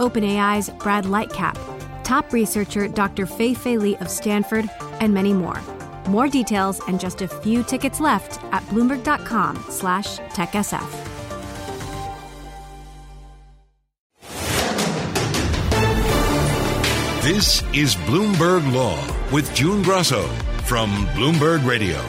OpenAI's Brad Lightcap, top researcher Dr. Fei-Fei Li of Stanford, and many more. More details and just a few tickets left at Bloomberg.com/TechSF. This is Bloomberg Law with June Grasso from Bloomberg Radio.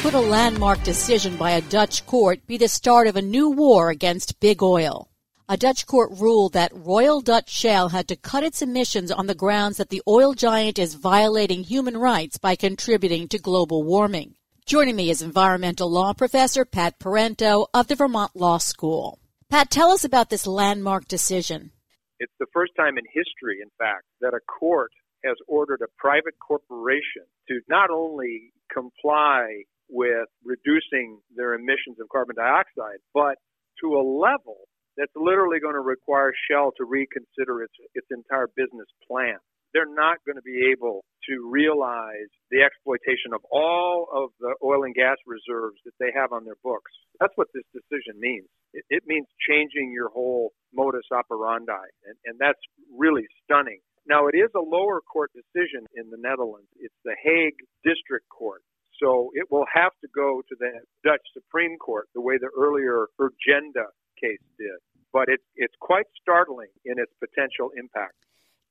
Could a landmark decision by a Dutch court be the start of a new war against big oil? A Dutch court ruled that Royal Dutch Shell had to cut its emissions on the grounds that the oil giant is violating human rights by contributing to global warming. Joining me is environmental law professor Pat Parenteau of the Vermont Law School. Pat, tell us about this landmark decision. It's the first time in history, in fact, that a court has ordered a private corporation to not only comply with reducing their emissions of carbon dioxide, but to a level that's literally going to require Shell to reconsider its entire business plan. They're not going to be able to realize the exploitation of all of the oil and gas reserves that they have on their books. That's what this decision means. It means changing your whole modus operandi, and that's really stunning. Now, it is a lower court decision in the Netherlands. It's the Hague District Court. So it will have to go to the Dutch Supreme Court the way the earlier Urgenda case did. But it's quite startling in its potential impact.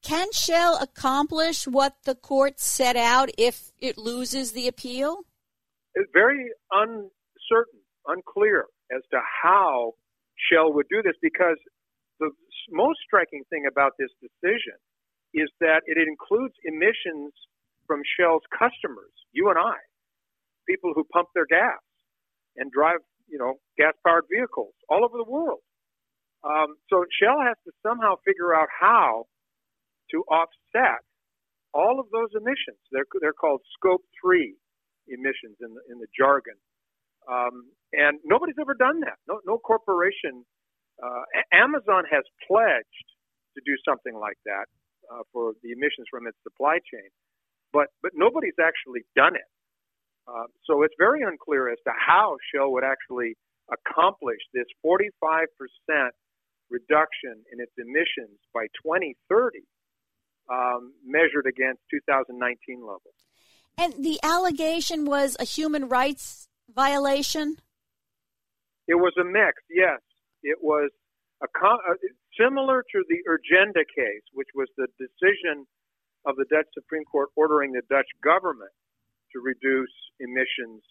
Can Shell accomplish what the court set out if it loses the appeal? It's very uncertain, unclear as to how Shell would do this, because the most striking thing about this decision is that it includes emissions from Shell's customers, you and I, people who pump their gas and drive gas-powered vehicles all over the world. So Shell has to somehow figure out how to offset all of those emissions. They're called Scope 3 emissions in the jargon. And nobody's ever done that. No corporation. Amazon has pledged to do something like that for the emissions from its supply chain. But nobody's actually done it. So it's very unclear as to how Shell would actually accomplish this 45% reduction in its emissions by 2030, measured against 2019 levels. And the allegation was a human rights violation? It was a mix, yes. It was similar to the Urgenda case, which was the decision of the Dutch Supreme Court ordering the Dutch government to reduce emissions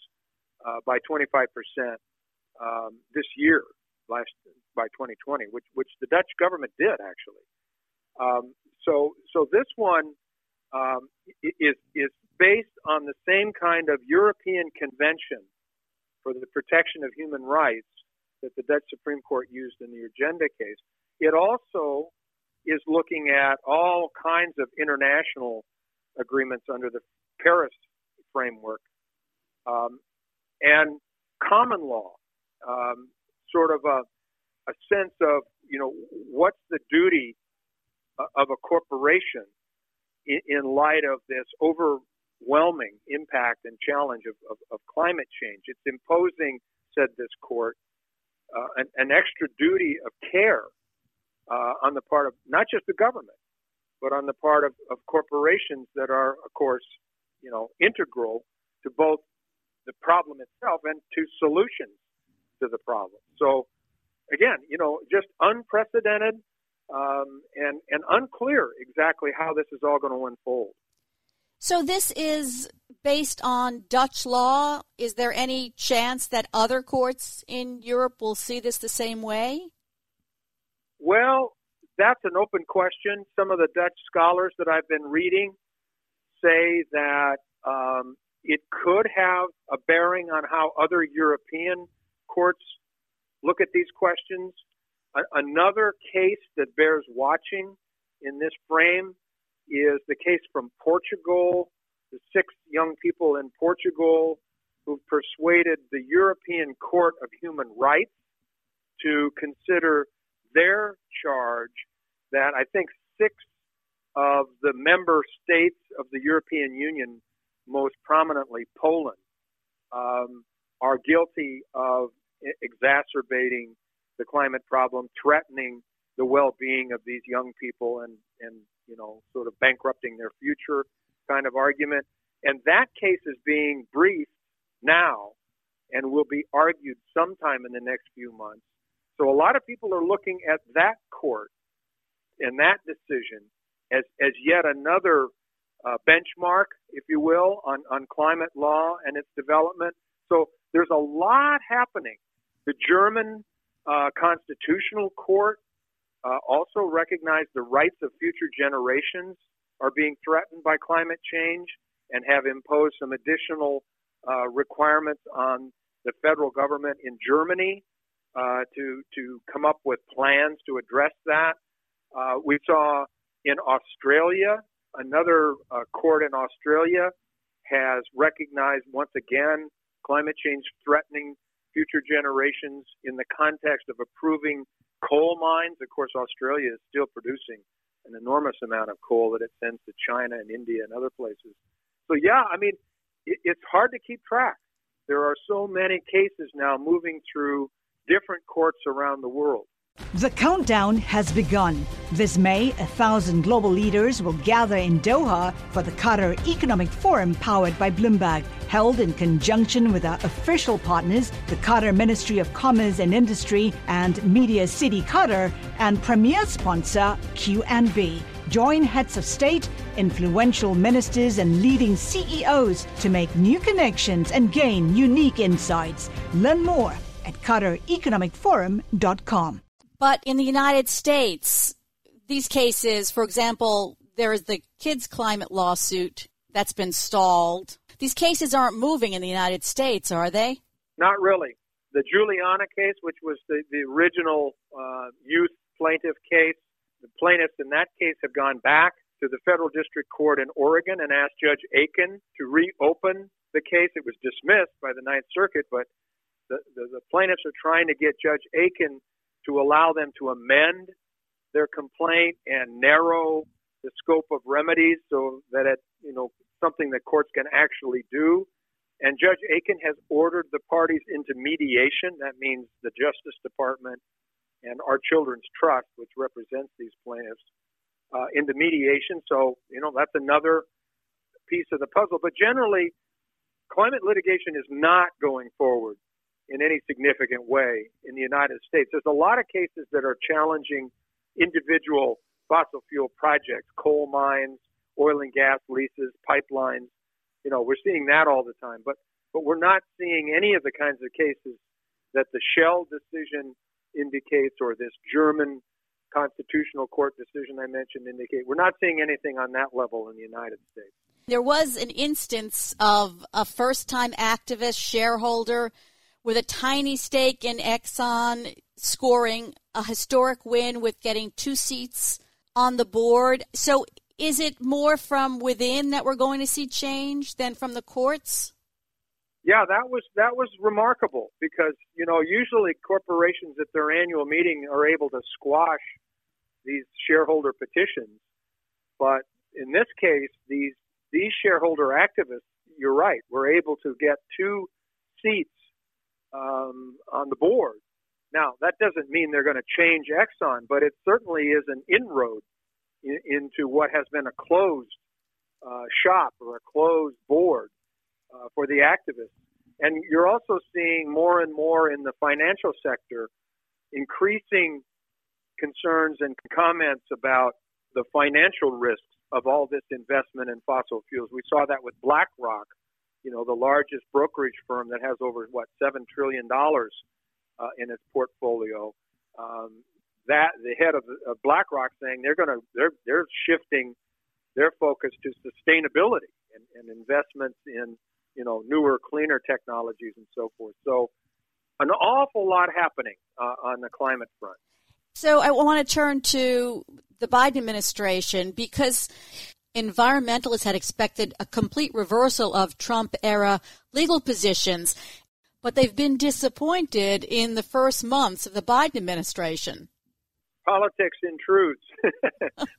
by 25% this year, by 2020, which the Dutch government did actually. So this one is based on the same kind of European Convention for the Protection of Human Rights that the Dutch Supreme Court used in the Urgenda case. It also is looking at all kinds of international agreements under the Paris framework, and common law, sort of a sense of, what's the duty of a corporation in light of this overwhelming impact and challenge of climate change. It's imposing, said this court, an extra duty of care on the part of not just the government, but on the part of corporations that are, of course, integral to both the problem itself and to solutions to the problem. So again, you know, just unprecedented and unclear exactly how this is all going to unfold. So this is based on Dutch law. Is there any chance that other courts in Europe will see this the same way? Well, that's an open question. Some of the Dutch scholars that I've been reading say that it could have a bearing on how other European courts look at these questions. Another case that bears watching in this frame is the case from Portugal, the 6 young people in Portugal who persuaded the European Court of Human Rights to consider their charge that I think 6 of the member states of the European Union, most prominently Poland, are guilty of exacerbating the climate problem, threatening the well-being of these young people and you know, sort of bankrupting their future kind of argument. And that case is being briefed now and will be argued sometime in the next few months. So a lot of people are looking at that court and that decision as yet another benchmark, if you will, on climate law and its development. So there's a lot happening. The German Constitutional Court also recognized the rights of future generations are being threatened by climate change and have imposed some additional requirements on the federal government in Germany to come up with plans to address that. We saw in Australia, another court in Australia has recognized once again climate change threatening future generations in the context of approving coal mines. Of course, Australia is still producing an enormous amount of coal that it sends to China and India and other places. So, yeah, I mean, it's hard to keep track. There are so many cases now moving through different courts around the world. The countdown has begun. This May, 1,000 global leaders will gather in Doha for the Qatar Economic Forum powered by Bloomberg, held in conjunction with our official partners, the Qatar Ministry of Commerce and Industry and Media City Qatar, and premier sponsor QNB. Join heads of state, influential ministers and leading CEOs to make new connections and gain unique insights. Learn more at QatarEconomicForum.com. But in the United States, these cases, for example, there is the kids' climate lawsuit that's been stalled. These cases aren't moving in the United States, are they? Not really. The Juliana case, which was the original youth plaintiff case, the plaintiffs in that case have gone back to the federal district court in Oregon and asked Judge Aiken to reopen the case. It was dismissed by the Ninth Circuit, but the plaintiffs are trying to get Judge Aiken to allow them to amend their complaint and narrow the scope of remedies so that it's, you know, something that courts can actually do. And Judge Aiken has ordered the parties into mediation. That means the Justice Department and Our Children's Trust, which represents these plaintiffs, into mediation. So, you know, that's another piece of the puzzle. But generally, climate litigation is not going forward in any significant way in the United States. There's a lot of cases that are challenging individual fossil fuel projects, coal mines, oil and gas leases, pipelines. You know, we're seeing that all the time, but we're not seeing any of the kinds of cases that the Shell decision indicates or this German Constitutional Court decision I mentioned indicate. We're not seeing anything on that level in the United States. There was an instance of a first-time activist shareholder with a tiny stake in Exxon scoring a historic win with getting 2 seats on the board. So is it more from within that we're going to see change than from the courts? Yeah, that was remarkable because, you know, usually corporations at their annual meeting are able to squash these shareholder petitions. But in this case, these shareholder activists, you're right, were able to get 2 seats on the board. Now, that doesn't mean they're going to change Exxon, but it certainly is an inroad into what has been a closed shop or a closed board for the activists. And you're also seeing more and more in the financial sector increasing concerns and comments about the financial risks of all this investment in fossil fuels. We saw that with BlackRock, you know, the largest brokerage firm that has over, $7 trillion in its portfolio. That the head of BlackRock saying they're shifting their focus to sustainability and investments in, newer, cleaner technologies and so forth. So an awful lot happening on the climate front. So I want to turn to the Biden administration, because environmentalists had expected a complete reversal of Trump-era legal positions, but they've been disappointed in the first months of the Biden administration. Politics intrudes.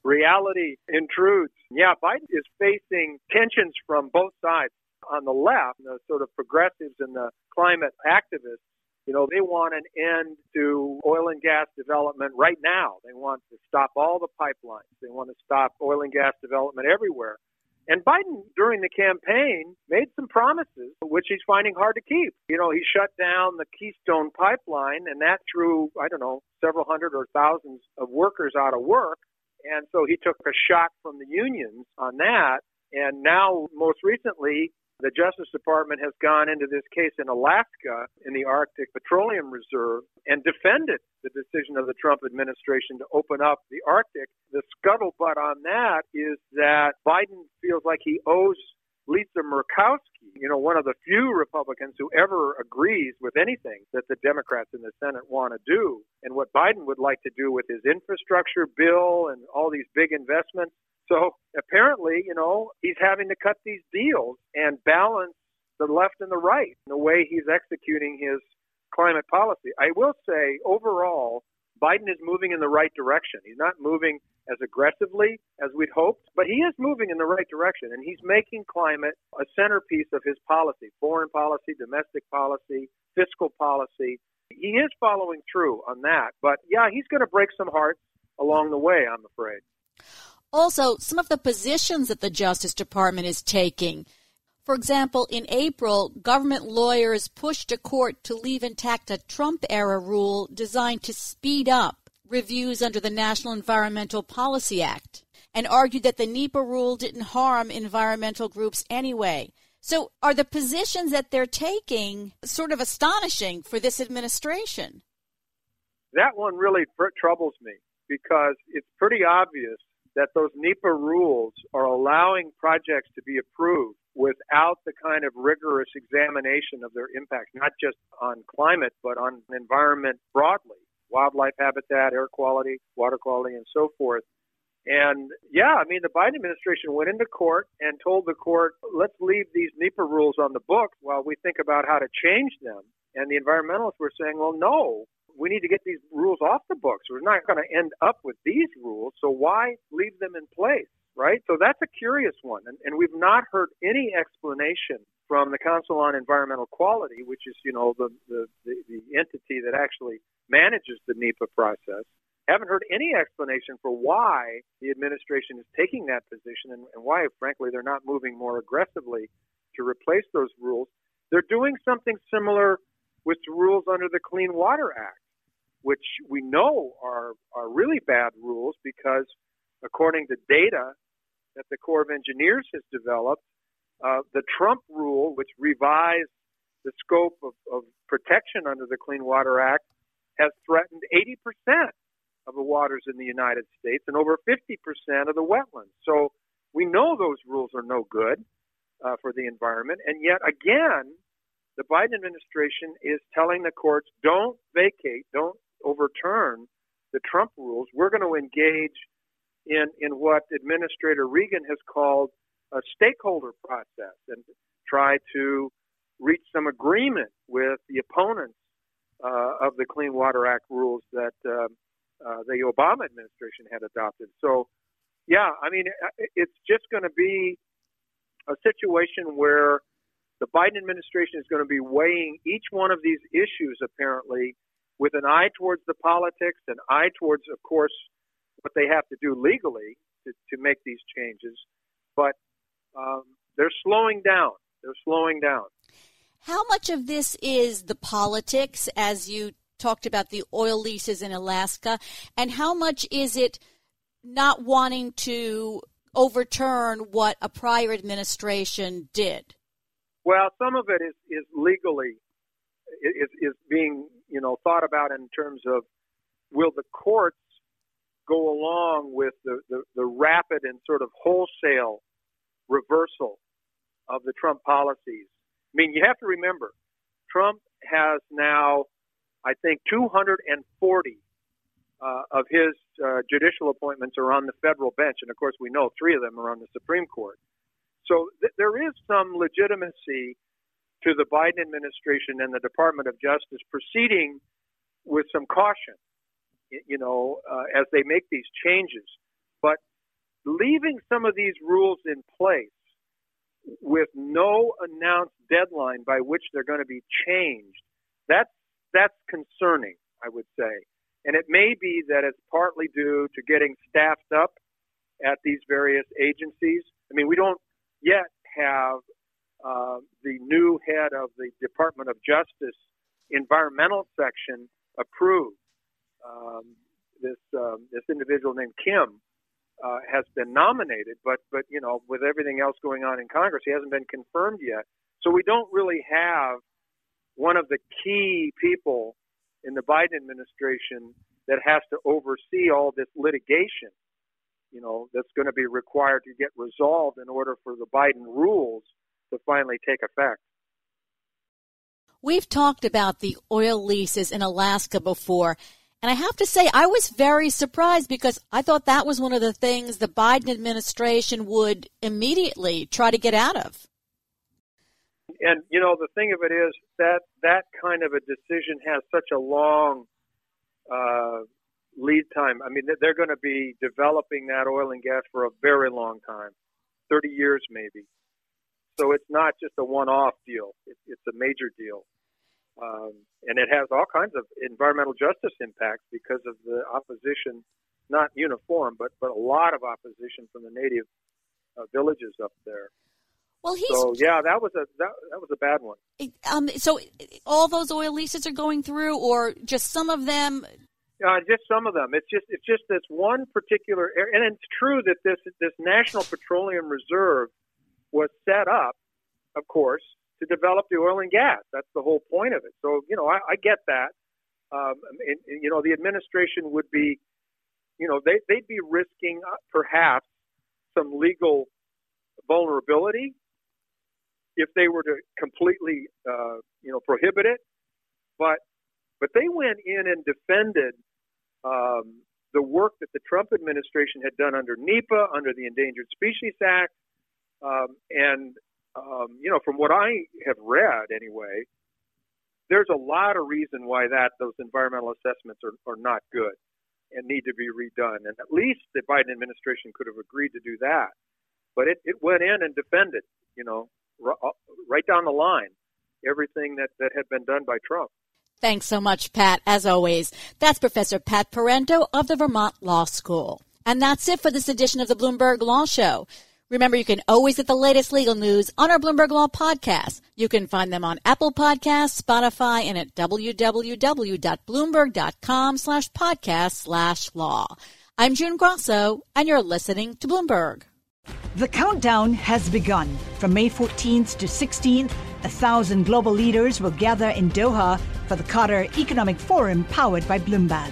Reality intrudes. Yeah, Biden is facing tensions from both sides. On the left, the sort of progressives and the climate activists, they want an end to oil and gas development right now. They want to stop all the pipelines. They want to stop oil and gas development everywhere. And Biden, during the campaign, made some promises, which he's finding hard to keep. He shut down the Keystone Pipeline, and that threw, several hundred or thousands of workers out of work. And so he took a shot from the unions on that. And now, most recently, the Justice Department has gone into this case in Alaska, in the Arctic Petroleum Reserve, and defended the decision of the Trump administration to open up the Arctic. The scuttlebutt on that is that Biden feels like he owes Lisa Murkowski, one of the few Republicans who ever agrees with anything that the Democrats in the Senate want to do. And what Biden would like to do with his infrastructure bill and all these big investments. So apparently, he's having to cut these deals and balance the left and the right in the way he's executing his climate policy. I will say, overall, Biden is moving in the right direction. He's not moving as aggressively as we'd hoped, but he is moving in the right direction, and he's making climate a centerpiece of his policy, foreign policy, domestic policy, fiscal policy. He is following through on that, but yeah, he's going to break some hearts along the way, I'm afraid. Also, some of the positions that the Justice Department is taking. For example, in April, government lawyers pushed a court to leave intact a Trump-era rule designed to speed up reviews under the National Environmental Policy Act, and argued that the NEPA rule didn't harm environmental groups anyway. So are the positions that they're taking sort of astonishing for this administration? That one really troubles me, because it's pretty obvious that those NEPA rules are allowing projects to be approved without the kind of rigorous examination of their impact, not just on climate, but on environment broadly, wildlife habitat, air quality, water quality, and so forth. And yeah, the Biden administration went into court and told the court, let's leave these NEPA rules on the books while we think about how to change them. And the environmentalists were saying, well, no, we need to get these rules off the books. We're not going to end up with these rules, so why leave them in place, right? So that's a curious one, and we've not heard any explanation from the Council on Environmental Quality, which is, the entity that actually manages the NEPA process. Haven't heard any explanation for why the administration is taking that position and why, frankly, they're not moving more aggressively to replace those rules. They're doing something similar with the rules under the Clean Water Act, which we know are really bad rules, because according to data that the Corps of Engineers has developed, the Trump rule, which revised the scope of protection under the Clean Water Act, has threatened 80% of the waters in the United States and over 50% of the wetlands. So we know those rules are no good for the environment. And yet again, the Biden administration is telling the courts, don't vacate, don't overturn the Trump rules. We're going to engage in what Administrator Regan has called a stakeholder process and try to reach some agreement with the opponents of the Clean Water Act rules that the Obama administration had adopted. So, yeah, it's just going to be a situation where the Biden administration is going to be weighing each one of these issues, apparently, with an eye towards the politics, an eye towards, of course, what they have to do legally to make these changes. But they're slowing down. How much of this is the politics, as you talked about the oil leases in Alaska, and how much is it not wanting to overturn what a prior administration did? Well, some of it is legally is being, you know, thought about in terms of will the courts go along with the rapid and sort of wholesale reversal of the Trump policies. I mean, you have to remember, Trump has now, I think, 240 of his judicial appointments are on the federal bench. And, of course, we know 3 of them are on the Supreme Court. So there is some legitimacy to the Biden administration and the Department of Justice proceeding with some caution, you know, as they make these changes. But leaving some of these rules in place with no announced deadline by which they're going to be changed, that's concerning, I would say. And it may be that it's partly due to getting staffed up at these various agencies. I mean, we don't yet have the new head of the Department of Justice environmental section approved. This individual named Kim has been nominated, but you know, with everything else going on in Congress, he hasn't been confirmed yet. So we don't really have one of the key people in the Biden administration that has to oversee all this litigation, you know, that's going to be required to get resolved in order for the Biden rules to finally take effect. We've talked about the oil leases in Alaska before, and I have to say I was very surprised because I thought that was one of the things the Biden administration would immediately try to get out of. And, you know, the thing of it is that kind of a decision has such a long lead time. I mean, they're going to be developing that oil and gas for a very long time, 30 years maybe. So it's not just a one-off deal. It's a major deal. And it has all kinds of environmental justice impacts because of the opposition, not uniform, but a lot of opposition from the native villages up there. Well, that was a bad one. So all those oil leases are going through, or just some of them? Just some of them. It's just this one particular area, and it's true that this National Petroleum Reserve was set up, of course, to develop the oil and gas. That's the whole point of it. So you know, I get that. And, you know, the administration would be, you know, they'd be risking perhaps some legal vulnerability if they were to completely, prohibit it. But they went in and defended the work that the Trump administration had done under NEPA, under the Endangered Species Act. From what I have read anyway, there's a lot of reason why those environmental assessments are not good and need to be redone. And at least the Biden administration could have agreed to do that. But it went in and defended, you know, right down the line, everything that had been done by Trump. Thanks so much, Pat, as always. That's Professor Pat Parenteau of the Vermont Law School. And that's it for this edition of the Bloomberg Law Show. Remember, you can always get the latest legal news on our Bloomberg Law podcast. You can find them on Apple Podcasts, Spotify, and at www.bloomberg.com/podcast/law. I'm June Grasso, and you're listening to Bloomberg. The countdown has begun. From May 14th to 16th, 1,000 global leaders will gather in Doha for the Qatar Economic Forum powered by Bloomberg.